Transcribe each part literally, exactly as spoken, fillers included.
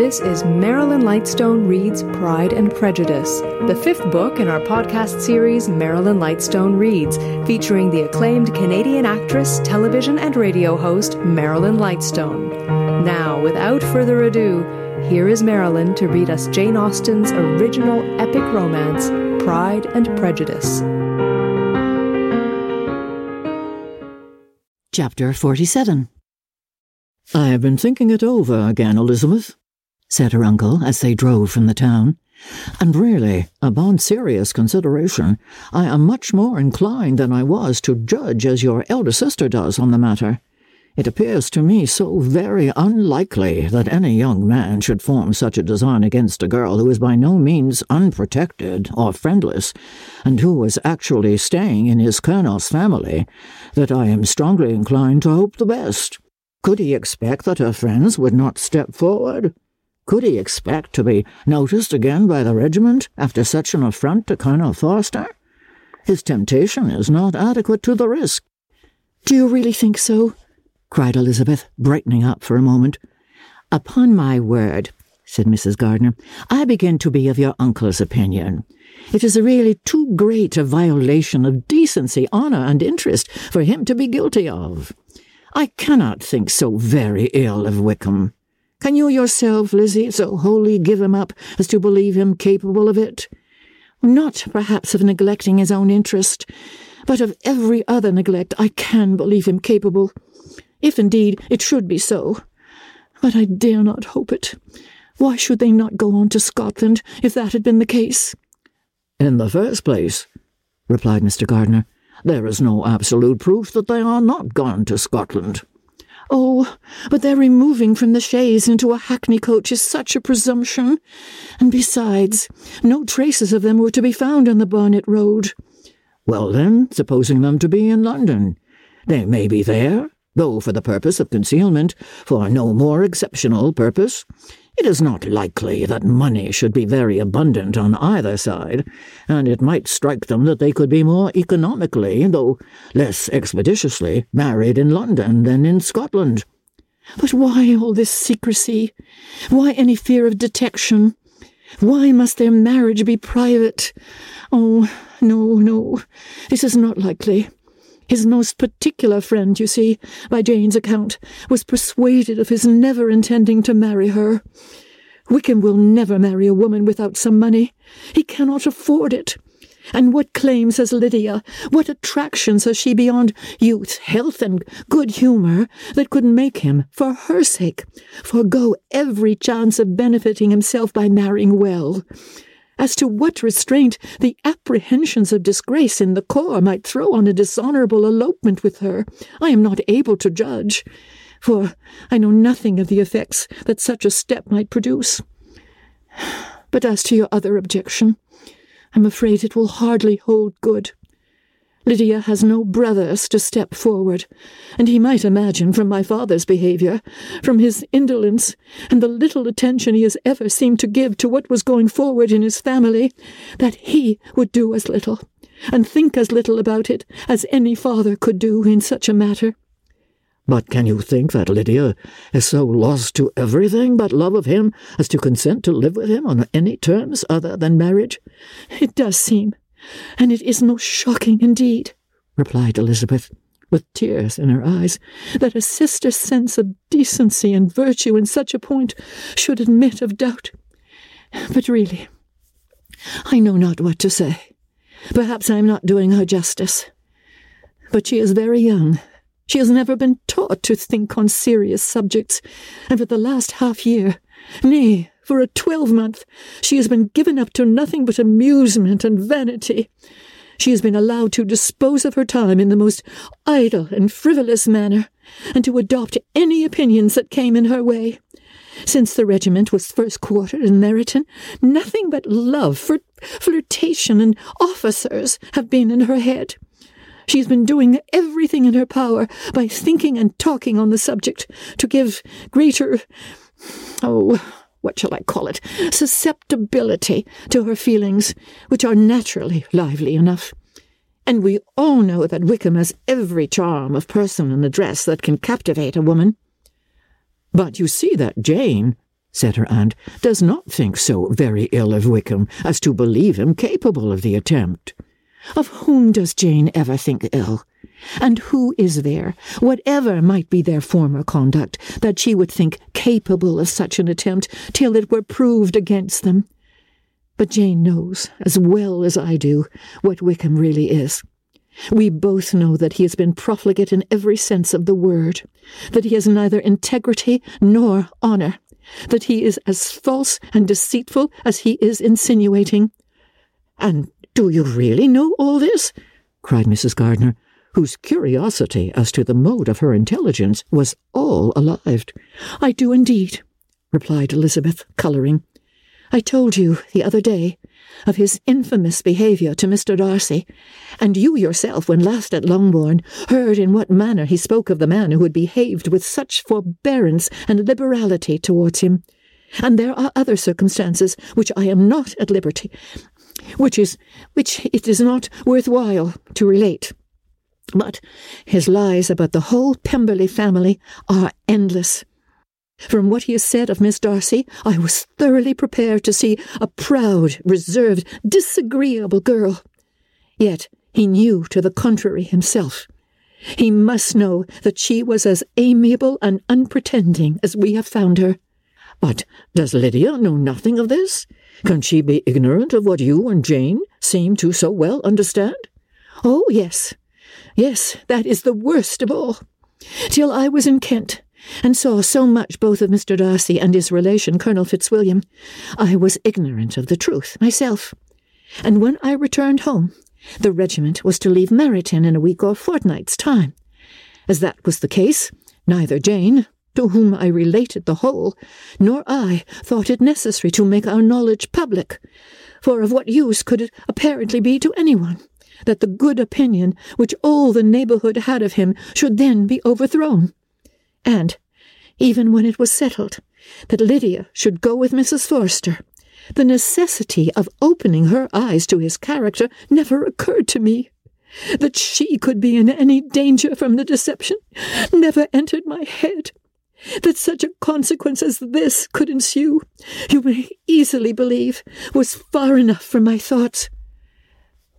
This is Marilyn Lightstone Reads Pride and Prejudice, the fifth book in our podcast series Marilyn Lightstone Reads, featuring the acclaimed Canadian actress, television and radio host Marilyn Lightstone. Now, without further ado, here is Marilyn to read us Jane Austen's original epic romance, Pride and Prejudice. Chapter forty-seven. I have been thinking it over again, Elizabeth, said her uncle as they drove from the town, and really, upon serious consideration, I am much more inclined than I was to judge as your elder sister does on the matter. It appears to me so very unlikely that any young man should form such a design against a girl who is by no means unprotected or friendless, and who is actually staying in his colonel's family, that I am strongly inclined to hope the best. Could he expect that her friends would not step forward? Could he expect to be noticed again by the regiment after such an affront to Colonel Forster? His temptation is not adequate to the risk. Do you really think so? Cried Elizabeth, brightening up for a moment. Upon my word, said Missus Gardiner, I begin to be of your uncle's opinion. It is really too great a violation of decency, honour, and interest for him to be guilty of. I cannot think so very ill of Wickham. Can you yourself, Lizzie, so wholly give him up as to believe him capable of it? Not perhaps of neglecting his own interest, but of every other neglect I can believe him capable, if indeed it should be so. But I dare not hope it. Why should they not go on to Scotland, if that had been the case? In the first place, replied Mister Gardiner, there is no absolute proof that they are not gone to Scotland. Oh, but their removing from the chaise into a hackney coach is such a presumption. And besides, no traces of them were to be found on the Barnet Road. Well then, supposing them to be in London, they may be there, though for the purpose of concealment, for no more exceptional purpose. It is not likely that money should be very abundant on either side, and it might strike them that they could be more economically, though less expeditiously, married in London than in Scotland. But why all this secrecy? Why any fear of detection? Why must their marriage be private? Oh, no, no, this is not likely. His most particular friend, you see, by Jane's account, was persuaded of his never intending to marry her. Wickham will never marry a woman without some money. He cannot afford it. And what claims has Lydia, what attractions has she beyond youth, health, and good humour that could make him, for her sake, forego every chance of benefiting himself by marrying well? As to what restraint the apprehensions of disgrace in the corps might throw on a dishonourable elopement with her, I am not able to judge, for I know nothing of the effects that such a step might produce. But as to your other objection, I am afraid it will hardly hold good. Lydia has no brothers to step forward, and he might imagine from my father's behaviour, from his indolence, and the little attention he has ever seemed to give to what was going forward in his family, that he would do as little, and think as little about it, as any father could do in such a matter. But can you think that Lydia is so lost to everything but love of him as to consent to live with him on any terms other than marriage? It does seem. "'And it is most shocking indeed,' replied Elizabeth, with tears in her eyes, "'that a sister's sense of decency and virtue in such a point should admit of doubt. "'But really, I know not what to say. "'Perhaps I am not doing her justice. "'But she is very young. "'She has never been taught to think on serious subjects, "'and for the last half year, nay, for a twelvemonth, she has been given up to nothing but amusement and vanity. She has been allowed to dispose of her time in the most idle and frivolous manner, and to adopt any opinions that came in her way. Since the regiment was first quartered in Meryton, nothing but love, flirt- flirtation, and officers have been in her head. She has been doing everything in her power by thinking and talking on the subject to give greater... oh... what shall I call it, susceptibility to her feelings, which are naturally lively enough. And we all know that Wickham has every charm of person and address that can captivate a woman. But you see that Jane, said her aunt, does not think so very ill of Wickham as to believe him capable of the attempt. Of whom does Jane ever think ill? And who is there, whatever might be their former conduct, that she would think capable of such an attempt till it were proved against them? But Jane knows, as well as I do, what Wickham really is. We both know that he has been profligate in every sense of the word, that he has neither integrity nor honour, that he is as false and deceitful as he is insinuating. And do you really know all this? Cried Missus Gardiner, whose curiosity as to the mode of her intelligence was all alived. I do indeed, replied Elizabeth, colouring. I told you the other day of his infamous behaviour to Mister Darcy, and you yourself, when last at Longbourn, heard in what manner he spoke of the man who had behaved with such forbearance and liberality towards him. And there are other circumstances which I am not at liberty, which is, which it is not worth while to relate. But his lies about the whole Pemberley family are endless. From what he has said of Miss Darcy, I was thoroughly prepared to see a proud, reserved, disagreeable girl. Yet he knew to the contrary himself. He must know that she was as amiable and unpretending as we have found her. But does Lydia know nothing of this? Can she be ignorant of what you and Jane seem to so well understand? Oh, yes. Yes, that is the worst of all. Till I was in Kent, and saw so much both of Mister Darcy and his relation Colonel Fitzwilliam, I was ignorant of the truth myself. And when I returned home, the regiment was to leave Meryton in a week or fortnight's time. As that was the case, neither Jane, to whom I related the whole, nor I thought it necessary to make our knowledge public, for of what use could it apparently be to anyone that the good opinion which all the neighbourhood had of him should then be overthrown? And, even when it was settled that Lydia should go with Missus Forster, the necessity of opening her eyes to his character never occurred to me. That she could be in any danger from the deception never entered my head. That such a consequence as this could ensue, you may easily believe, was far enough from my thoughts.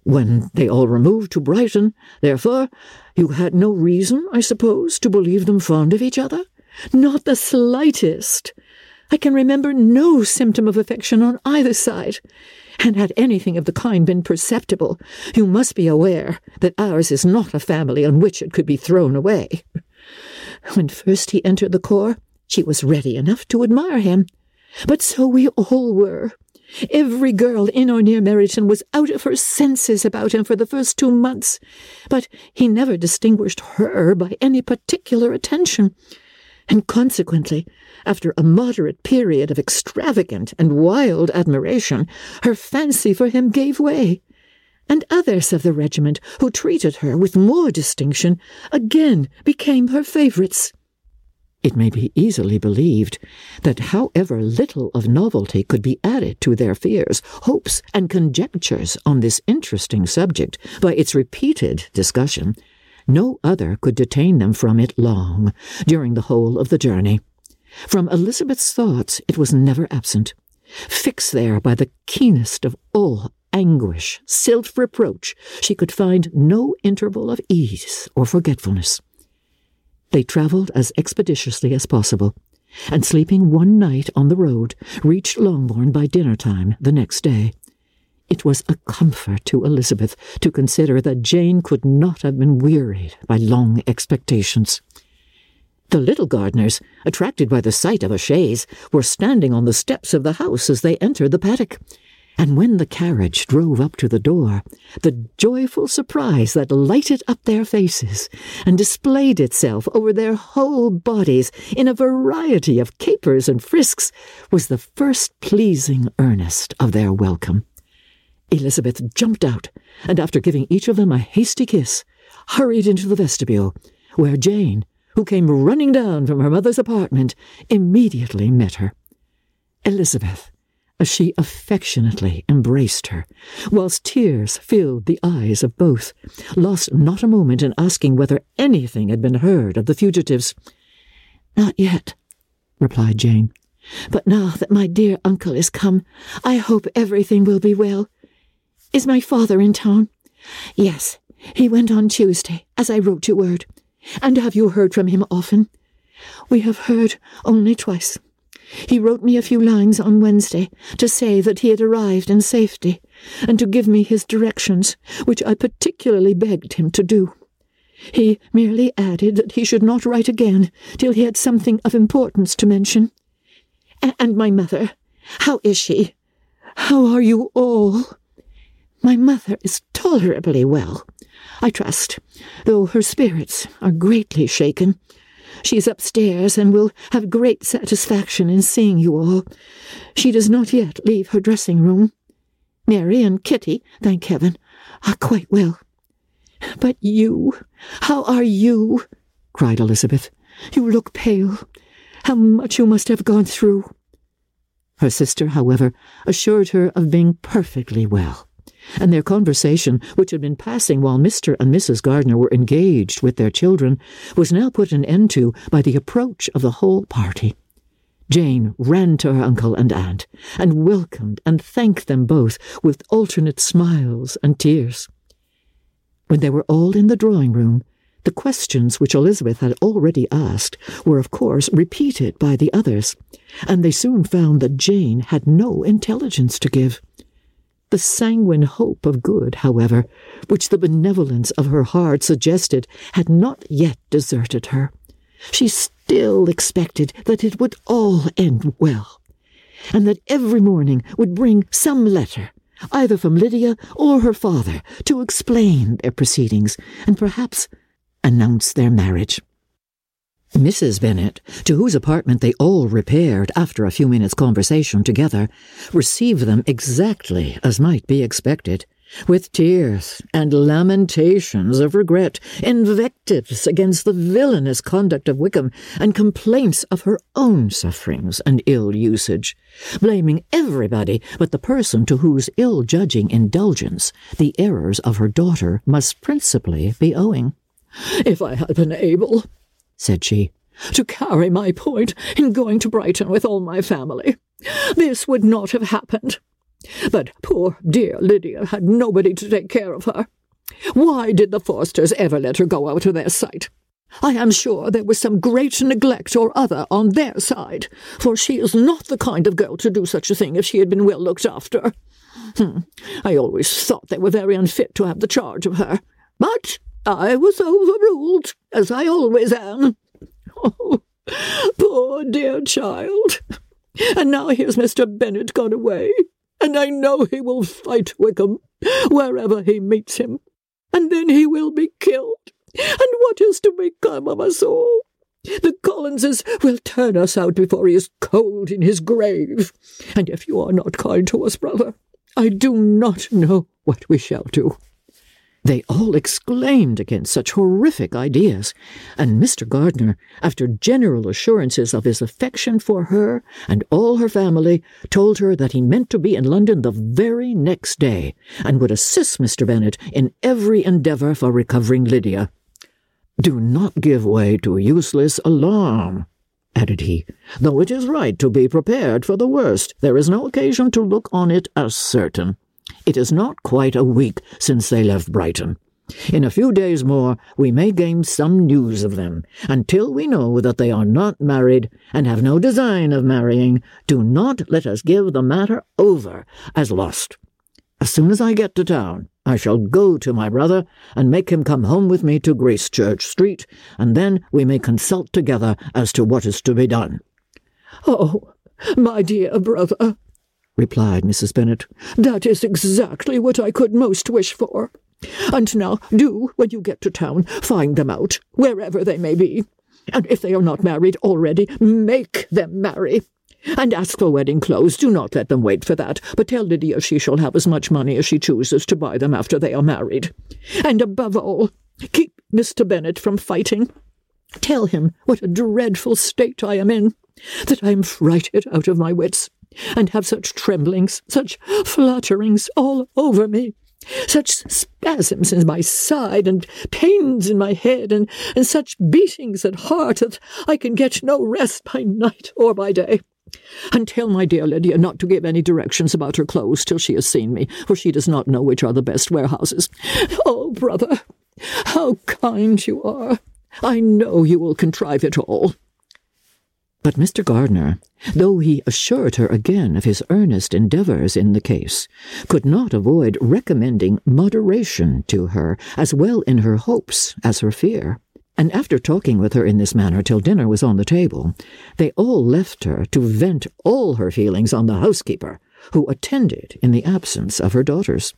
When they all removed to Brighton, therefore, you had no reason, I suppose, to believe them fond of each other? Not the slightest. I can remember no symptom of affection on either side, and had anything of the kind been perceptible, you must be aware that ours is not a family on which it could be thrown away. When first he entered the corps, she was ready enough to admire him, but so we all were. Every girl in or near Meryton was out of her senses about him for the first two months, but he never distinguished her by any particular attention, and consequently, after a moderate period of extravagant and wild admiration, her fancy for him gave way, and others of the regiment who treated her with more distinction again became her favourites. It may be easily believed that however little of novelty could be added to their fears, hopes, and conjectures on this interesting subject by its repeated discussion, no other could detain them from it long during the whole of the journey. From Elizabeth's thoughts it was never absent, fixed there by the keenest of all anguish, self-reproach, she could find no interval of ease or forgetfulness. They travelled as expeditiously as possible, and sleeping one night on the road, reached Longbourn by dinner-time the next day. It was a comfort to Elizabeth to consider that Jane could not have been wearied by long expectations. The little Gardiners, attracted by the sight of a chaise, were standing on the steps of the house as they entered the paddock. And when the carriage drove up to the door, the joyful surprise that lighted up their faces and displayed itself over their whole bodies in a variety of capers and frisks was the first pleasing earnest of their welcome. Elizabeth jumped out, and after giving each of them a hasty kiss, hurried into the vestibule, where Jane, who came running down from her mother's apartment, immediately met her. Elizabeth, as she affectionately embraced her, whilst tears filled the eyes of both, lost not a moment in asking whether anything had been heard of the fugitives. Not yet, replied Jane. But now that my dear uncle is come, I hope everything will be well. Is my father in town? Yes, he went on Tuesday, as I wrote you word. And have you heard from him often? We have heard only twice. He wrote me a few lines on Wednesday to say that he had arrived in safety, and to give me his directions, which I particularly begged him to do. He merely added that he should not write again till he had something of importance to mention. A- and my mother, how is she? How are you all? My mother is tolerably well, I trust, though her spirits are greatly shaken. She is upstairs and will have great satisfaction in seeing you all. She does not yet leave her dressing-room. Mary and Kitty, thank heaven, are quite well. But you, how are you? Cried Elizabeth. You look pale. How much you must have gone through. Her sister, however, assured her of being perfectly well, and their conversation, which had been passing while Mister and Missus Gardiner were engaged with their children, was now put an end to by the approach of the whole party. Jane ran to her uncle and aunt, and welcomed and thanked them both with alternate smiles and tears. When they were all in the drawing-room, the questions which Elizabeth had already asked were, of course, repeated by the others, and they soon found that Jane had no intelligence to give. The sanguine hope of good, however, which the benevolence of her heart suggested, had not yet deserted her. She still expected that it would all end well, and that every morning would bring some letter, either from Lydia or her father, to explain their proceedings, and perhaps announce their marriage. Missus Bennet, to whose apartment they all repaired after a few minutes' conversation together, received them exactly as might be expected, with tears and lamentations of regret, invectives against the villainous conduct of Wickham, and complaints of her own sufferings and ill usage, blaming everybody but the person to whose ill-judging indulgence the errors of her daughter must principally be owing. If I had been able, said she, to carry my point in going to Brighton with all my family, this would not have happened. But poor dear Lydia had nobody to take care of her. Why did the Forsters ever let her go out of their sight? I am sure there was some great neglect or other on their side, for she is not the kind of girl to do such a thing if she had been well looked after. Hmm. I always thought they were very unfit to have the charge of her, but I was overruled, as I always am. Oh, poor dear child. And now here's Mister Bennet gone away, and I know he will fight Wickham wherever he meets him, and then he will be killed. And what is to become of us all? The Collinses will turn us out before he is cold in his grave, and if you are not kind to us, brother, I do not know what we shall do. They all exclaimed against such horrific ideas, and Mister Gardiner, after general assurances of his affection for her and all her family, told her that he meant to be in London the very next day, and would assist Mister Bennet in every endeavour for recovering Lydia. Do not give way to useless alarm, added he, though it is right to be prepared for the worst. There is no occasion to look on it as certain. It is not quite a week since they left Brighton. In a few days more we may gain some news of them. Until we know that they are not married, and have no design of marrying, do not let us give the matter over as lost. As soon as I get to town, I shall go to my brother, and make him come home with me to Gracechurch Street, and then we may consult together as to what is to be done. Oh, my dear brother, replied Missus Bennet, that is exactly what I could most wish for. And now do, when you get to town, find them out, wherever they may be. And if they are not married already, make them marry. And ask for wedding clothes. Do not let them wait for that, but tell Lydia she shall have as much money as she chooses to buy them after they are married. And above all, keep Mister Bennet from fighting. Tell him what a dreadful state I am in, that I am frighted out of my wits, and have such tremblings, such flutterings all over me, such spasms in my side, and pains in my head, and, and such beatings at heart that I can get no rest by night or by day, And tell my dear Lydia not to give any directions about her clothes till she has seen me, for she does not know which are the best warehouses. Oh, brother, how kind you are! I know you will contrive it all." But Mister Gardiner, though he assured her again of his earnest endeavours in the case, could not avoid recommending moderation to her, as well in her hopes as her fear. And after talking with her in this manner till dinner was on the table, they all left her to vent all her feelings on the housekeeper, who attended in the absence of her daughters.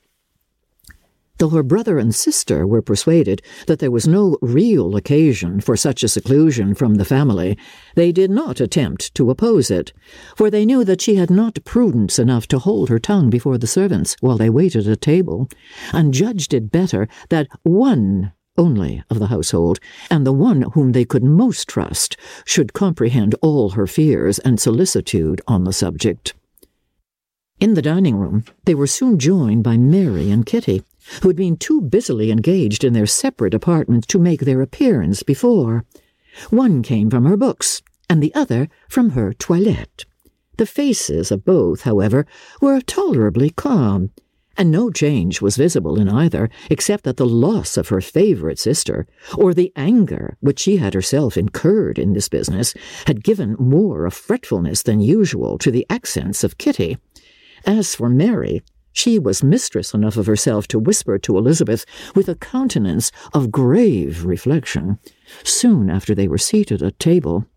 Though her brother and sister were persuaded that there was no real occasion for such a seclusion from the family, they did not attempt to oppose it, for they knew that she had not prudence enough to hold her tongue before the servants while they waited at table, and judged it better that one only of the household, and the one whom they could most trust, should comprehend all her fears and solicitude on the subject. In the dining-room they were soon joined by Mary and Kitty, who had been too busily engaged in their separate apartments to make their appearance before. One came from her books, and the other from her toilette. The faces of both, however, were tolerably calm, and no change was visible in either, except that the loss of her favourite sister, or the anger which she had herself incurred in this business, had given more of fretfulness than usual to the accents of Kitty. As for Mary, she was mistress enough of herself to whisper to Elizabeth with a countenance of grave reflection, soon after they were seated at table,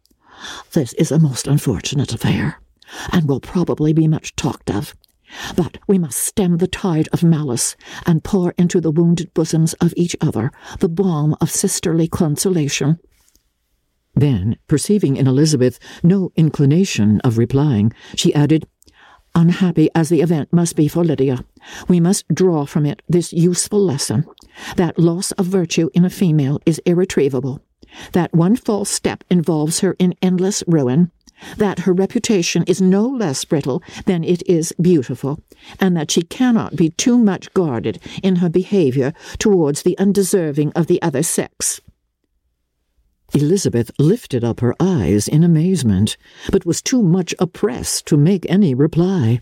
"This is a most unfortunate affair, and will probably be much talked of. But we must stem the tide of malice, and pour into the wounded bosoms of each other the balm of sisterly consolation." Then, perceiving in Elizabeth no inclination of replying, she added, "Unhappy as the event must be for Lydia, we must draw from it this useful lesson, that loss of virtue in a female is irretrievable, that one false step involves her in endless ruin, that her reputation is no less brittle than it is beautiful, and that she cannot be too much guarded in her behaviour towards the undeserving of the other sex." Elizabeth lifted up her eyes in amazement, but was too much oppressed to make any reply.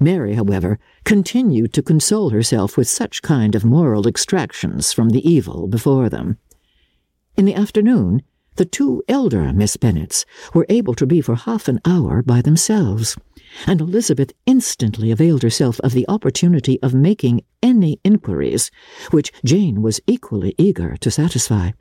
Mary, however, continued to console herself with such kind of moral extractions from the evil before them. In the afternoon, the two elder Miss Bennets were able to be for half an hour by themselves, and Elizabeth instantly availed herself of the opportunity of making any inquiries, which Jane was equally eager to satisfy.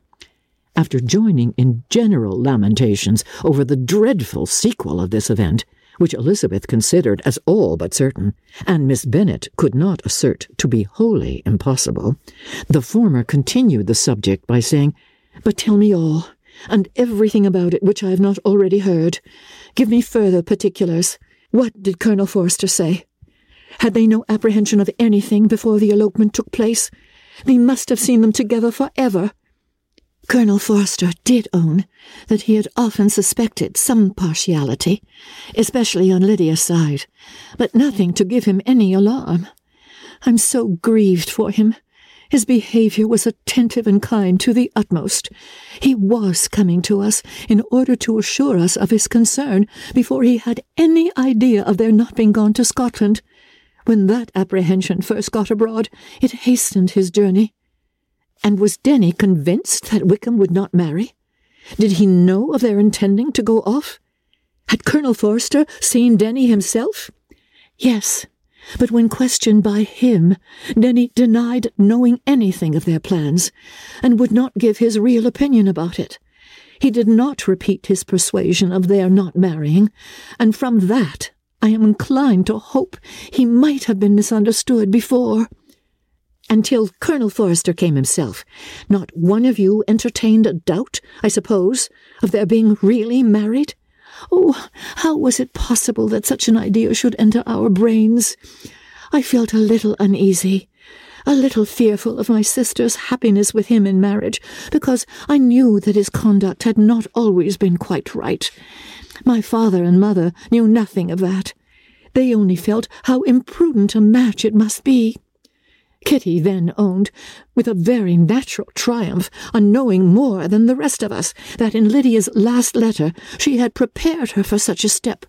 After joining in general lamentations over the dreadful sequel of this event, which Elizabeth considered as all but certain, and Miss Bennet could not assert to be wholly impossible, the former continued the subject by saying, "But tell me all, and everything about it which I have not already heard. Give me further particulars. What did Colonel Forster say? Had they no apprehension of anything before the elopement took place? They must have seen them together for ever." "Colonel Forster did own that he had often suspected some partiality, especially on Lydia's side, but nothing to give him any alarm. I'm so grieved for him. His behaviour was attentive and kind to the utmost. He was coming to us in order to assure us of his concern before he had any idea of their not being gone to Scotland. When that apprehension first got abroad, it hastened his journey. And was Denny convinced that Wickham would not marry? Did he know of their intending to go off? Had Colonel Forster seen Denny himself? Yes, but when questioned by him, Denny denied knowing anything of their plans, and would not give his real opinion about it. He did not repeat his persuasion of their not marrying, and from that I am inclined to hope he might have been misunderstood before. Until Colonel Forster came himself, not one of you entertained a doubt, I suppose, of their being really married? Oh, how was it possible that such an idea should enter our brains? I felt a little uneasy, a little fearful of my sister's happiness with him in marriage, because I knew that his conduct had not always been quite right. My father and mother knew nothing of that. They only felt how imprudent a match it must be. Kitty then owned, with a very natural triumph, on knowing more than the rest of us, that in Lydia's last letter she had prepared her for such a step.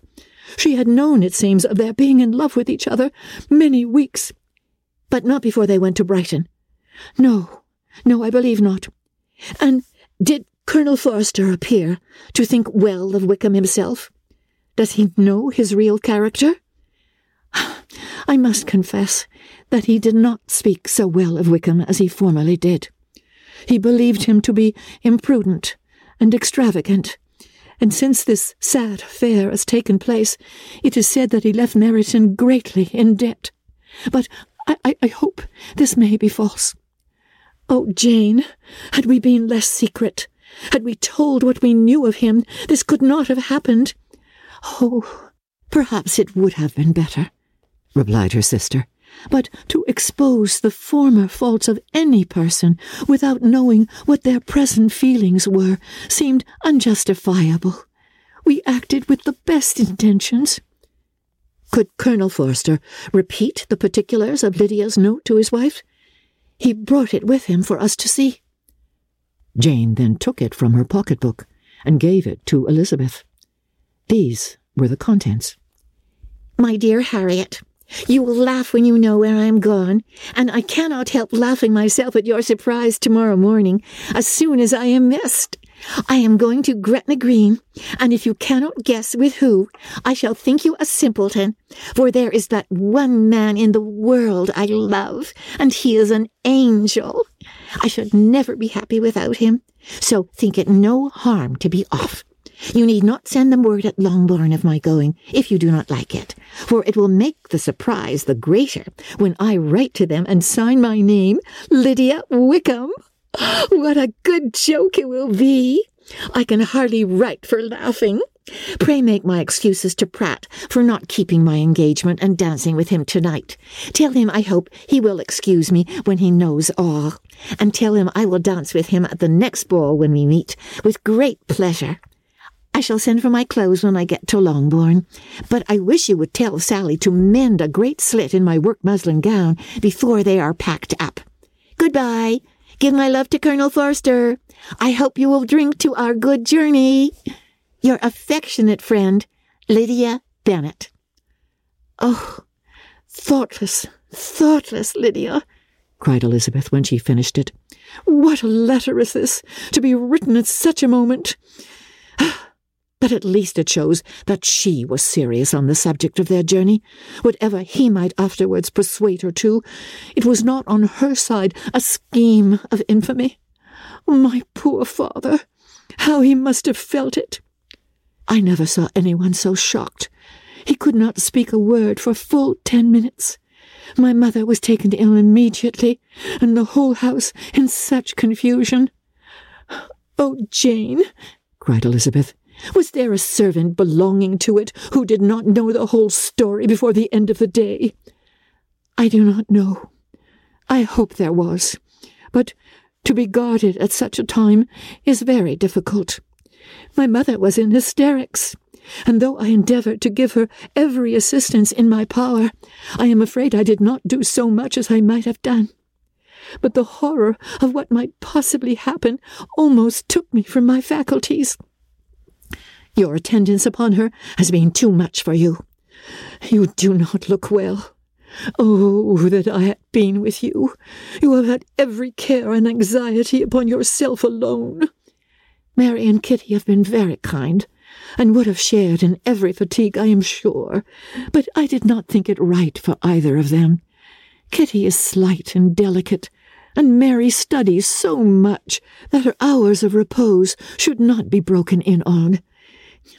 She had known, it seems, of their being in love with each other many weeks, but not before they went to Brighton. No, no, I believe not. And did Colonel Forster appear to think well of Wickham himself? Does he know his real character? I must confess that he did not speak so well of Wickham as he formerly did. He believed him to be imprudent and extravagant, and since this sad affair has taken place, it is said that he left Meryton greatly in debt. But I, I, I hope this may be false. Oh, Jane, had we been less secret, had we told what we knew of him, this could not have happened. Oh, perhaps it would have been better, replied her sister. But to expose the former faults of any person without knowing what their present feelings were seemed unjustifiable. We acted with the best intentions. Could Colonel Forster repeat the particulars of Lydia's note to his wife? He brought it with him for us to see. Jane then took it from her pocketbook and gave it to Elizabeth. These were the contents. My dear Harriet, you will laugh when you know where I am gone, and I cannot help laughing myself at your surprise tomorrow morning, as soon as I am missed. I am going to Gretna Green, and if you cannot guess with who, I shall think you a simpleton, for there is that one man in the world I love, and he is an angel. I should never be happy without him, so think it no harm to be off. You need not send them word at Longbourn of my going, if you do not like it, for it will make the surprise the greater when I write to them and sign my name, Lydia Wickham. What a good joke it will be! I can hardly write for laughing. Pray make my excuses to Pratt for not keeping my engagement and dancing with him tonight. Tell him I hope he will excuse me when he knows all, and tell him I will dance with him at the next ball when we meet, with great pleasure. I shall send for my clothes when I get to Longbourn, but I wish you would tell Sally to mend a great slit in my work muslin gown before they are packed up. Goodbye. Give my love to Colonel Forster. I hope you will drink to our good journey. Your affectionate friend, Lydia Bennet. Oh, thoughtless, thoughtless Lydia, cried Elizabeth when she finished it. What a letter is this, to be written at such a moment! But at least it shows that she was serious on the subject of their journey. Whatever he might afterwards persuade her to, it was not on her side a scheme of infamy. My poor father! How he must have felt it! I never saw anyone so shocked. He could not speak a word for full ten minutes. My mother was taken ill immediately, and the whole house in such confusion. Oh, Jane, cried Elizabeth, was there a servant belonging to it who did not know the whole story before the end of the day? I do not know. I hope there was. But to be guarded at such a time is very difficult. My mother was in hysterics, and though I endeavoured to give her every assistance in my power, I am afraid I did not do so much as I might have done. But the horror of what might possibly happen almost took me from my faculties. Your attendance upon her has been too much for you. You do not look well. Oh, that I had been with you! You have had every care and anxiety upon yourself alone. Mary and Kitty have been very kind, and would have shared in every fatigue, I am sure, but I did not think it right for either of them. Kitty is slight and delicate, and Mary studies so much that her hours of repose should not be broken in on.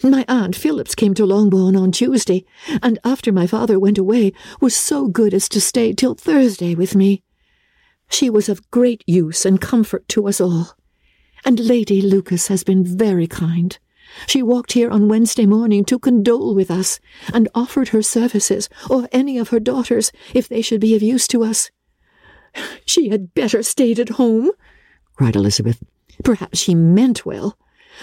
My aunt Phillips came to Longbourn on Tuesday, and after my father went away, was so good as to stay till Thursday with me. She was of great use and comfort to us all. And Lady Lucas has been very kind. She walked here on Wednesday morning to condole with us, and offered her services, or any of her daughters, if they should be of use to us. She had better stayed at home, cried Elizabeth. Perhaps she meant well.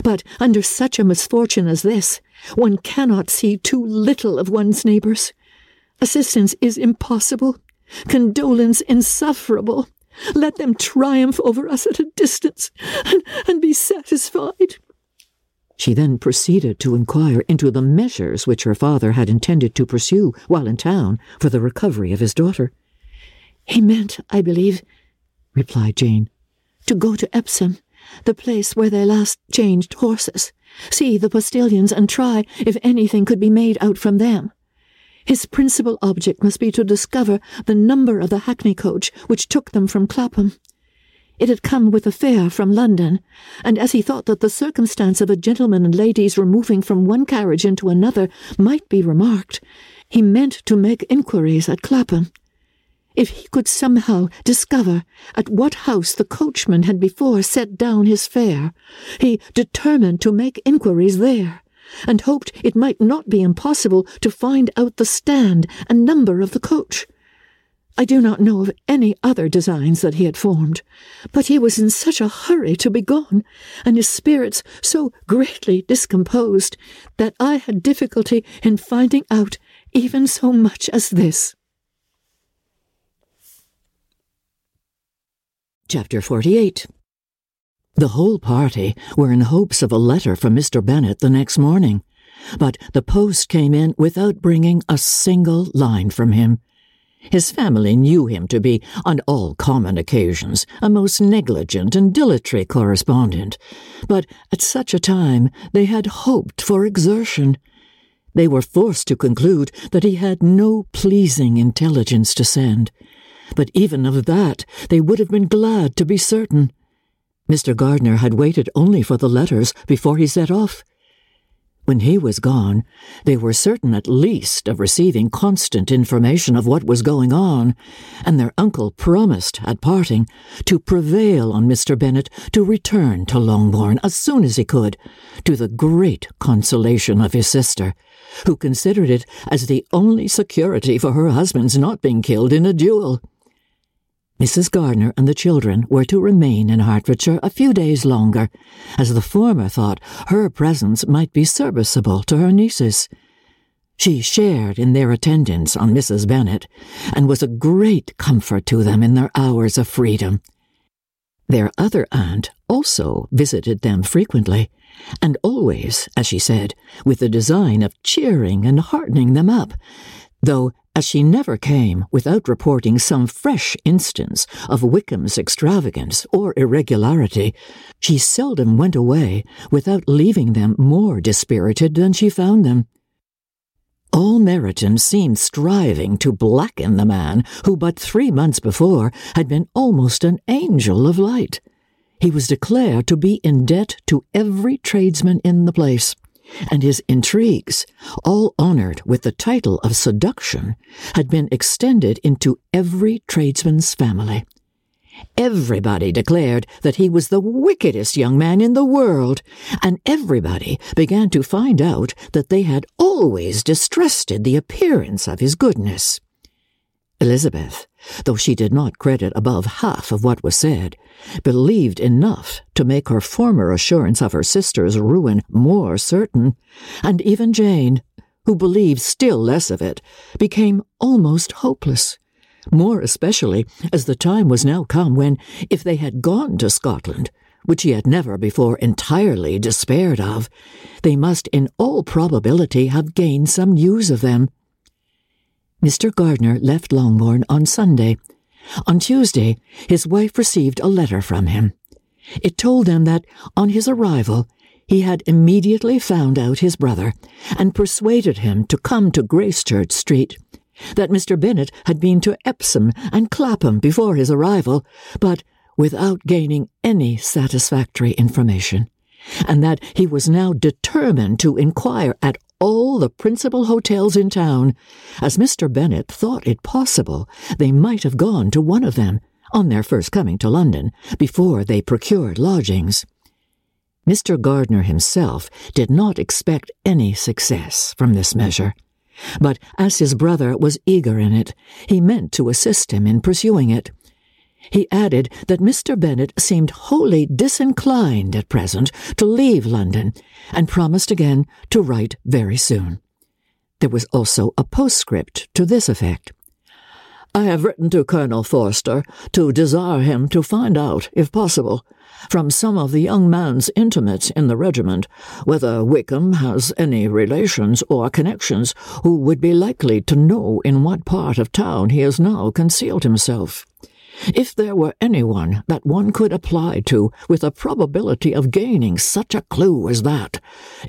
But under such a misfortune as this, one cannot see too little of one's neighbours. Assistance is impossible, condolence insufferable. Let them triumph over us at a distance, and, and be satisfied. She then proceeded to inquire into the measures which her father had intended to pursue while in town for the recovery of his daughter. "He meant, I believe," replied Jane, "to go to Epsom, the place where they last changed horses, see the postilions and try if anything could be made out from them. His principal object must be to discover the number of the hackney coach which took them from Clapham. It had come with a fare from London, and as he thought that the circumstance of a gentleman and lady's removing from one carriage into another might be remarked, he meant to make inquiries at Clapham. If he could somehow discover at what house the coachman had before set down his fare, he determined to make inquiries there, and hoped it might not be impossible to find out the stand and number of the coach. I do not know of any other designs that he had formed, but he was in such a hurry to be gone, and his spirits so greatly discomposed, that I had difficulty in finding out even so much as this." Chapter forty-eight. The whole party were in hopes of a letter from Mister Bennet the next morning, but the post came in without bringing a single line from him. His family knew him to be, on all common occasions, a most negligent and dilatory correspondent, but at such a time they had hoped for exertion. They were forced to conclude that he had no pleasing intelligence to send, but even of that they would have been glad to be certain. Mister Gardiner had waited only for the letters before he set off. When he was gone, they were certain at least of receiving constant information of what was going on, and their uncle promised, at parting, to prevail on Mister Bennet to return to Longbourn as soon as he could, to the great consolation of his sister, who considered it as the only security for her husband's not being killed in a duel. Missus Gardiner and the children were to remain in Hertfordshire a few days longer, as the former thought her presence might be serviceable to her nieces. She shared in their attendance on Missus Bennet, and was a great comfort to them in their hours of freedom. Their other aunt also visited them frequently, and always, as she said, with the design of cheering and heartening them up, though as she never came without reporting some fresh instance of Wickham's extravagance or irregularity, she seldom went away without leaving them more dispirited than she found them. All Meryton seemed striving to blacken the man who but three months before had been almost an angel of light. He was declared to be in debt to every tradesman in the place, and his intrigues, all honoured with the title of seduction, had been extended into every tradesman's family. Everybody declared that he was the wickedest young man in the world, and everybody began to find out that they had always distrusted the appearance of his goodness. Elizabeth, though she did not credit above half of what was said, believed enough to make her former assurance of her sister's ruin more certain, and even Jane, who believed still less of it, became almost hopeless, more especially as the time was now come when, if they had gone to Scotland, which she had never before entirely despaired of, they must in all probability have gained some news of them. Mister Gardiner left Longbourn on Sunday. On Tuesday, his wife received a letter from him. It told them that, on his arrival, he had immediately found out his brother, and persuaded him to come to Gracechurch Street, that Mister Bennet had been to Epsom and Clapham before his arrival, but without gaining any satisfactory information, and that he was now determined to inquire at all the principal hotels in town, as Mister Bennet thought it possible they might have gone to one of them, on their first coming to London, before they procured lodgings. Mister Gardiner himself did not expect any success from this measure, but as his brother was eager in it, he meant to assist him in pursuing it. He added that Mister Bennet seemed wholly disinclined at present to leave London, and promised again to write very soon. There was also a postscript to this effect. I have written to Colonel Forster to desire him to find out, if possible, from some of the young man's intimates in the regiment, whether Wickham has any relations or connections who would be likely to know in what part of town he has now concealed himself. If there were anyone that one could apply to with a probability of gaining such a clue as that,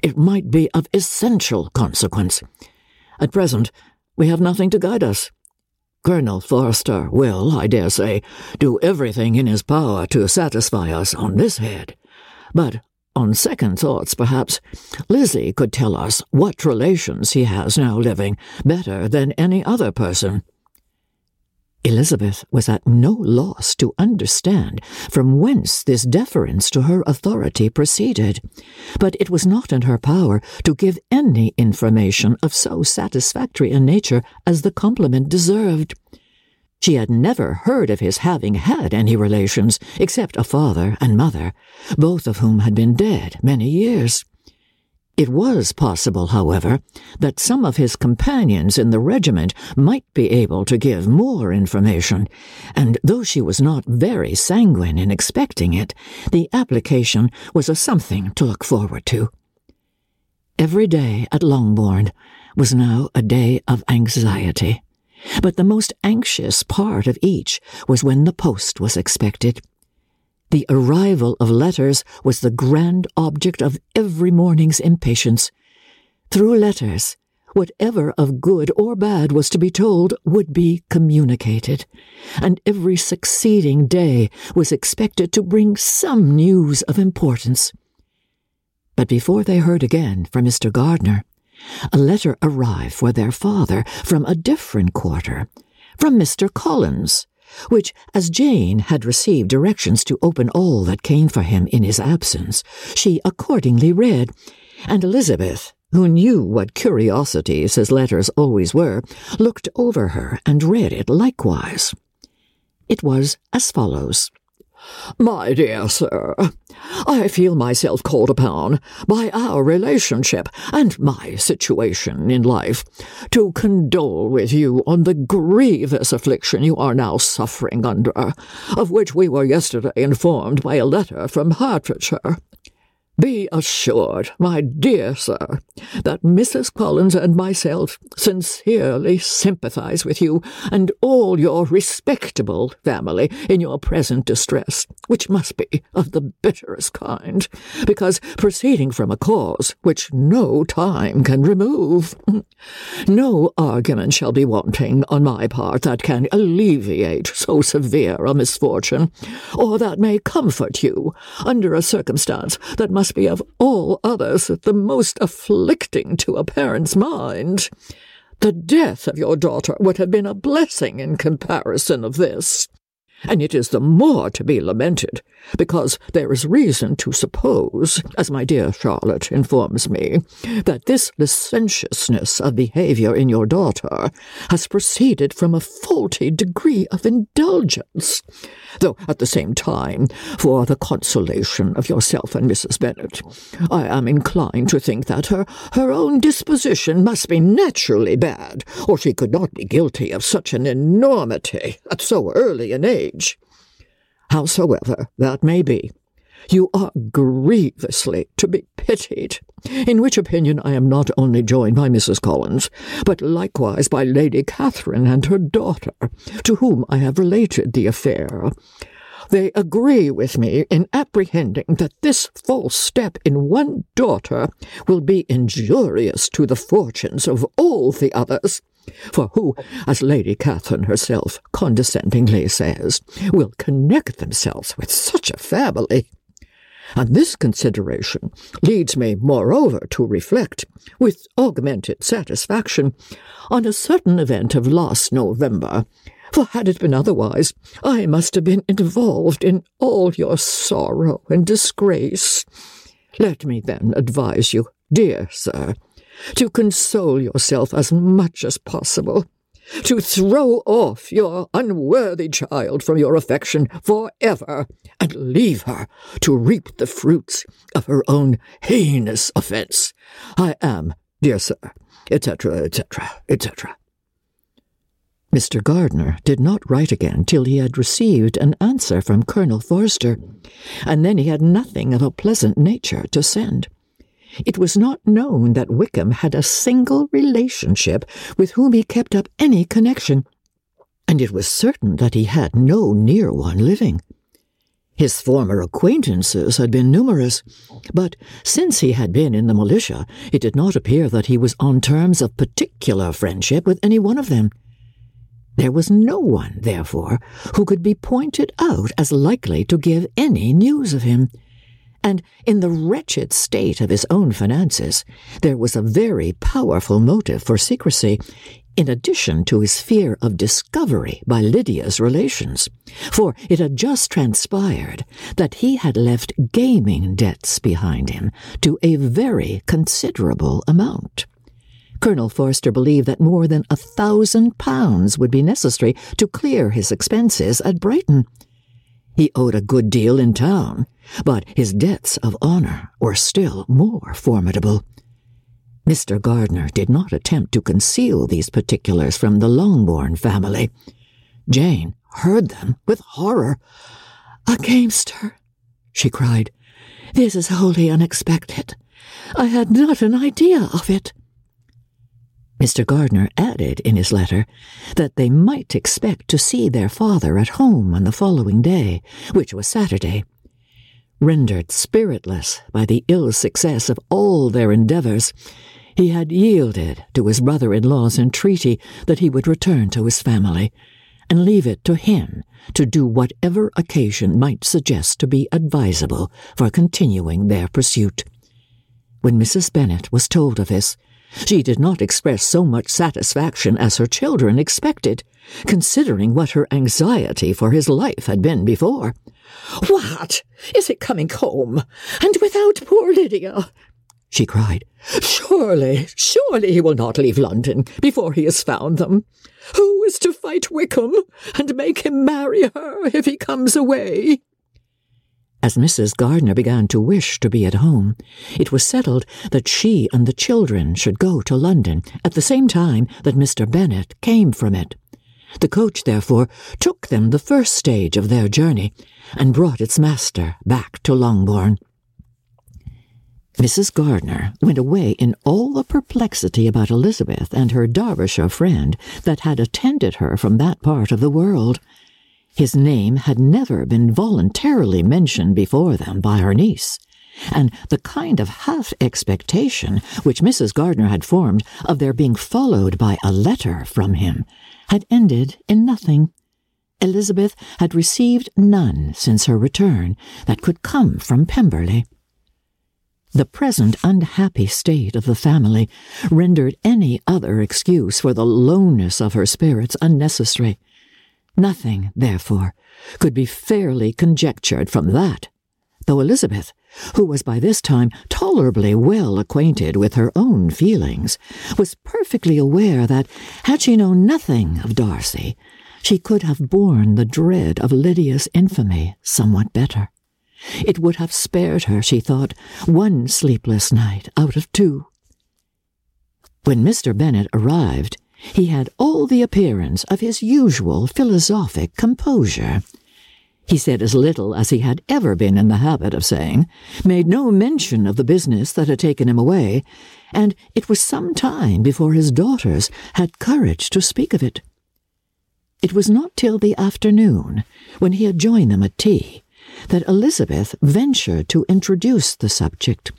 it might be of essential consequence. At present, we have nothing to guide us. Colonel Forster will, I dare say, do everything in his power to satisfy us on this head. But, on second thoughts perhaps, Lizzie could tell us what relations he has now living better than any other person." Elizabeth was at no loss to understand from whence this deference to her authority proceeded, but it was not in her power to give any information of so satisfactory a nature as the compliment deserved. She had never heard of his having had any relations except a father and mother, both of whom had been dead many years. It was possible, however, that some of his companions in the regiment might be able to give more information, and though she was not very sanguine in expecting it, the application was a something to look forward to. Every day at Longbourn was now a day of anxiety, but the most anxious part of each was when the post was expected. The arrival of letters was the grand object of every morning's impatience. Through letters, whatever of good or bad was to be told would be communicated, and every succeeding day was expected to bring some news of importance. But before they heard again from Mister Gardiner, a letter arrived for their father from a different quarter, from Mister Collins, which, as Jane had received directions to open all that came for him in his absence, she accordingly read, and Elizabeth, who knew what curiosities his letters always were, looked over her and read it likewise. It was as follows. "My dear sir, I feel myself called upon, by our relationship and my situation in life, to condole with you on the grievous affliction you are now suffering under, of which we were yesterday informed by a letter from Hertfordshire. Be assured, my dear sir, that Missus Collins and myself sincerely sympathize with you and all your respectable family in your present distress, which must be of the bitterest kind, because proceeding from a cause which no time can remove. No argument shall be wanting on my part that can alleviate so severe a misfortune, or that may comfort you under a circumstance that must be of all others the most afflicting to a parent's mind. The death of your daughter would have been a blessing in comparison of this, and it is the more to be lamented, because there is reason to suppose, as my dear Charlotte informs me, that this licentiousness of behaviour in your daughter has proceeded from a faulty degree of indulgence, though at the same time, for the consolation of yourself and Missus Bennet, I am inclined to think that her, her own disposition must be naturally bad, or she could not be guilty of such an enormity at so early an age. Howsoever that may be, you are grievously to be pitied, in which opinion I am not only joined by Missus Collins, but likewise by Lady Catherine and her daughter, to whom I have related the affair. They agree with me in apprehending that this false step in one daughter will be injurious to the fortunes of all the others, for who, as Lady Catherine herself condescendingly says, will connect themselves with such a family? And this consideration leads me, moreover, to reflect, with augmented satisfaction, on a certain event of last November, for had it been otherwise, I must have been involved in all your sorrow and disgrace. Let me then advise you, dear sir, to console yourself as much as possible, to throw off your unworthy child from your affection for ever, and leave her to reap the fruits of her own heinous offence. I am, dear sir, et cetera, et cetera, et cetera Mister Gardiner did not write again till he had received an answer from Colonel Forster, and then he had nothing of a pleasant nature to send. It was not known that Wickham had a single relationship with whom he kept up any connection, and it was certain that he had no near one living. His former acquaintances had been numerous, but since he had been in the militia, it did not appear that he was on terms of particular friendship with any one of them. There was no one, therefore, who could be pointed out as likely to give any news of him, and in the wretched state of his own finances, there was a very powerful motive for secrecy, in addition to his fear of discovery by Lydia's relations, for it had just transpired that he had left gaming debts behind him to a very considerable amount. Colonel Forster believed that more than a thousand pounds would be necessary to clear his expenses at Brighton. He owed a good deal in town, but his debts of honour were still more formidable. Mister Gardiner did not attempt to conceal these particulars from the Longbourn family. Jane heard them with horror. "A gamester!" she cried. "This is wholly unexpected. I had not an idea of it." Mister Gardiner added in his letter that they might expect to see their father at home on the following day, which was Saturday. Rendered spiritless by the ill success of all their endeavours, he had yielded to his brother-in-law's entreaty that he would return to his family, and leave it to him to do whatever occasion might suggest to be advisable for continuing their pursuit. When Missus Bennet was told of this, she did not express so much satisfaction as her children expected, considering what her anxiety for his life had been before. "What? Is it coming home? And without poor Lydia?" she cried. "Surely, surely he will not leave London before he has found them. Who is to fight Wickham and make him marry her if he comes away?" As Missus Gardiner began to wish to be at home, it was settled that she and the children should go to London at the same time that Mister Bennet came from it. The coach, therefore, took them the first stage of their journey and brought its master back to Longbourn. Missus Gardiner went away in all the perplexity about Elizabeth and her Derbyshire friend that had attended her from that part of the world. His name had never been voluntarily mentioned before them by her niece, and the kind of half-expectation which Missus Gardiner had formed of their being followed by a letter from him had ended in nothing. Elizabeth had received none since her return that could come from Pemberley. The present unhappy state of the family rendered any other excuse for the lowness of her spirits unnecessary. Nothing, therefore, could be fairly conjectured from that, though Elizabeth, who was by this time tolerably well acquainted with her own feelings, was perfectly aware that, had she known nothing of Darcy, she could have borne the dread of Lydia's infamy somewhat better. It would have spared her, she thought, one sleepless night out of two. When Mister Bennet arrived, he had all the appearance of his usual philosophic composure. He said as little as he had ever been in the habit of saying, made no mention of the business that had taken him away, and it was some time before his daughters had courage to speak of it. It was not till the afternoon, when he had joined them at tea, that Elizabeth ventured to introduce the subject,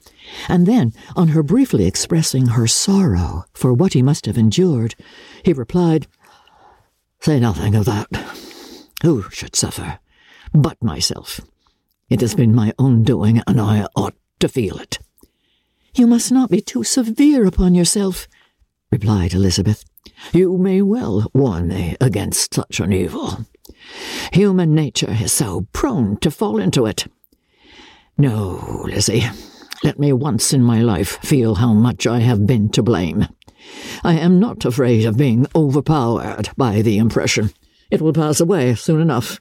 and then, on her briefly expressing her sorrow for what he must have endured, he replied, "Say nothing of that. Who should suffer but myself? It has been my own doing, and I ought to feel it." "You must not be too severe upon yourself," replied Elizabeth. "You may well warn me against such an evil. Human nature is so prone to fall into it. No, Lizzie, let me once in my life feel how much I have been to blame. I am not afraid of being overpowered by the impression. It will pass away soon enough."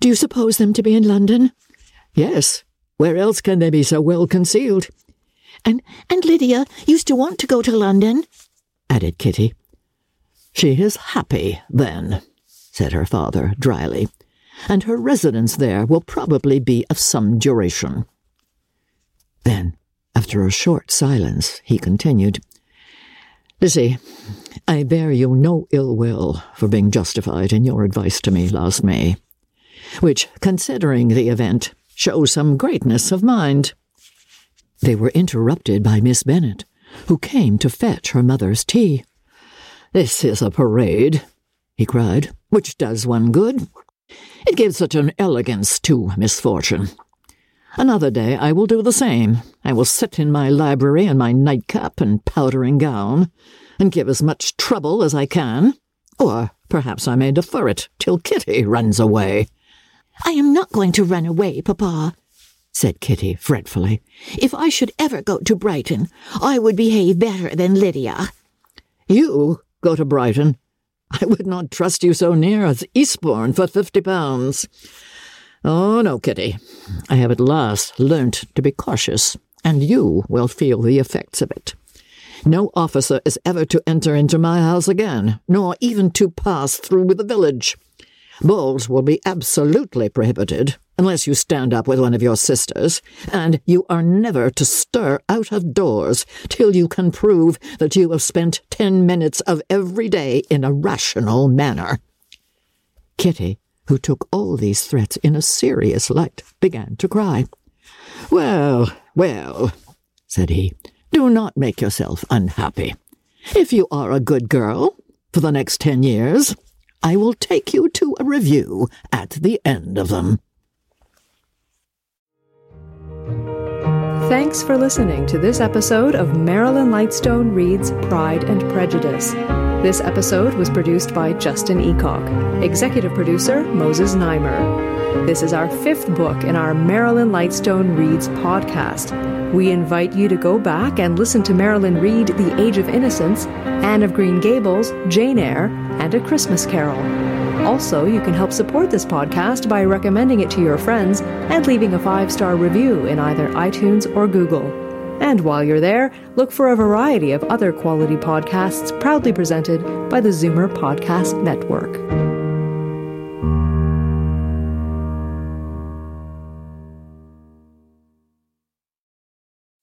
"Do you suppose them to be in London?" "Yes. Where else can they be so well concealed?" "And and Lydia used to want to go to London," added Kitty. "She is happy, then," said her father dryly, "and her residence there will probably be of some duration." Then, after a short silence, he continued, "Lizzie, I bear you no ill will for being justified in your advice to me last May, which, considering the event, shows some greatness of mind." They were interrupted by Miss Bennet, who came to fetch her mother's tea. "This is a parade," he cried, "which does one good. It gives such an elegance to misfortune. Another day I will do the same. I will sit in my library in my nightcap and powdering gown, and give as much trouble as I can, or perhaps I may defer it till Kitty runs away." "I am not going to run away, Papa," said Kitty fretfully. "If I should ever go to Brighton, I would behave better than Lydia." "You go to Brighton? I would not trust you so near as Eastbourne for fifty pounds. Oh, no, Kitty. I have at last learnt to be cautious, and you will feel the effects of it. No officer is ever to enter into my house again, nor even to pass through the village. Balls will be absolutely prohibited, unless you stand up with one of your sisters, and you are never to stir out of doors till you can prove that you have spent ten minutes of every day in a rational manner." Kitty, who took all these threats in a serious light, began to cry. "Well, well," said he, "do not make yourself unhappy. If you are a good girl, for the next ten years, I will take you to a review at the end of them." Thanks for listening to this episode of Marilyn Lightstone Reads Pride and Prejudice. This episode was produced by Justin Eacock, executive producer Moses Neimer. This is our fifth book in our Marilyn Lightstone Reads podcast. We invite you to go back and listen to Marilyn read The Age of Innocence, Anne of Green Gables, Jane Eyre, and A Christmas Carol. Also, you can help support this podcast by recommending it to your friends and leaving a five-star review in either iTunes or Google. And while you're there, look for a variety of other quality podcasts proudly presented by the Zoomer Podcast Network.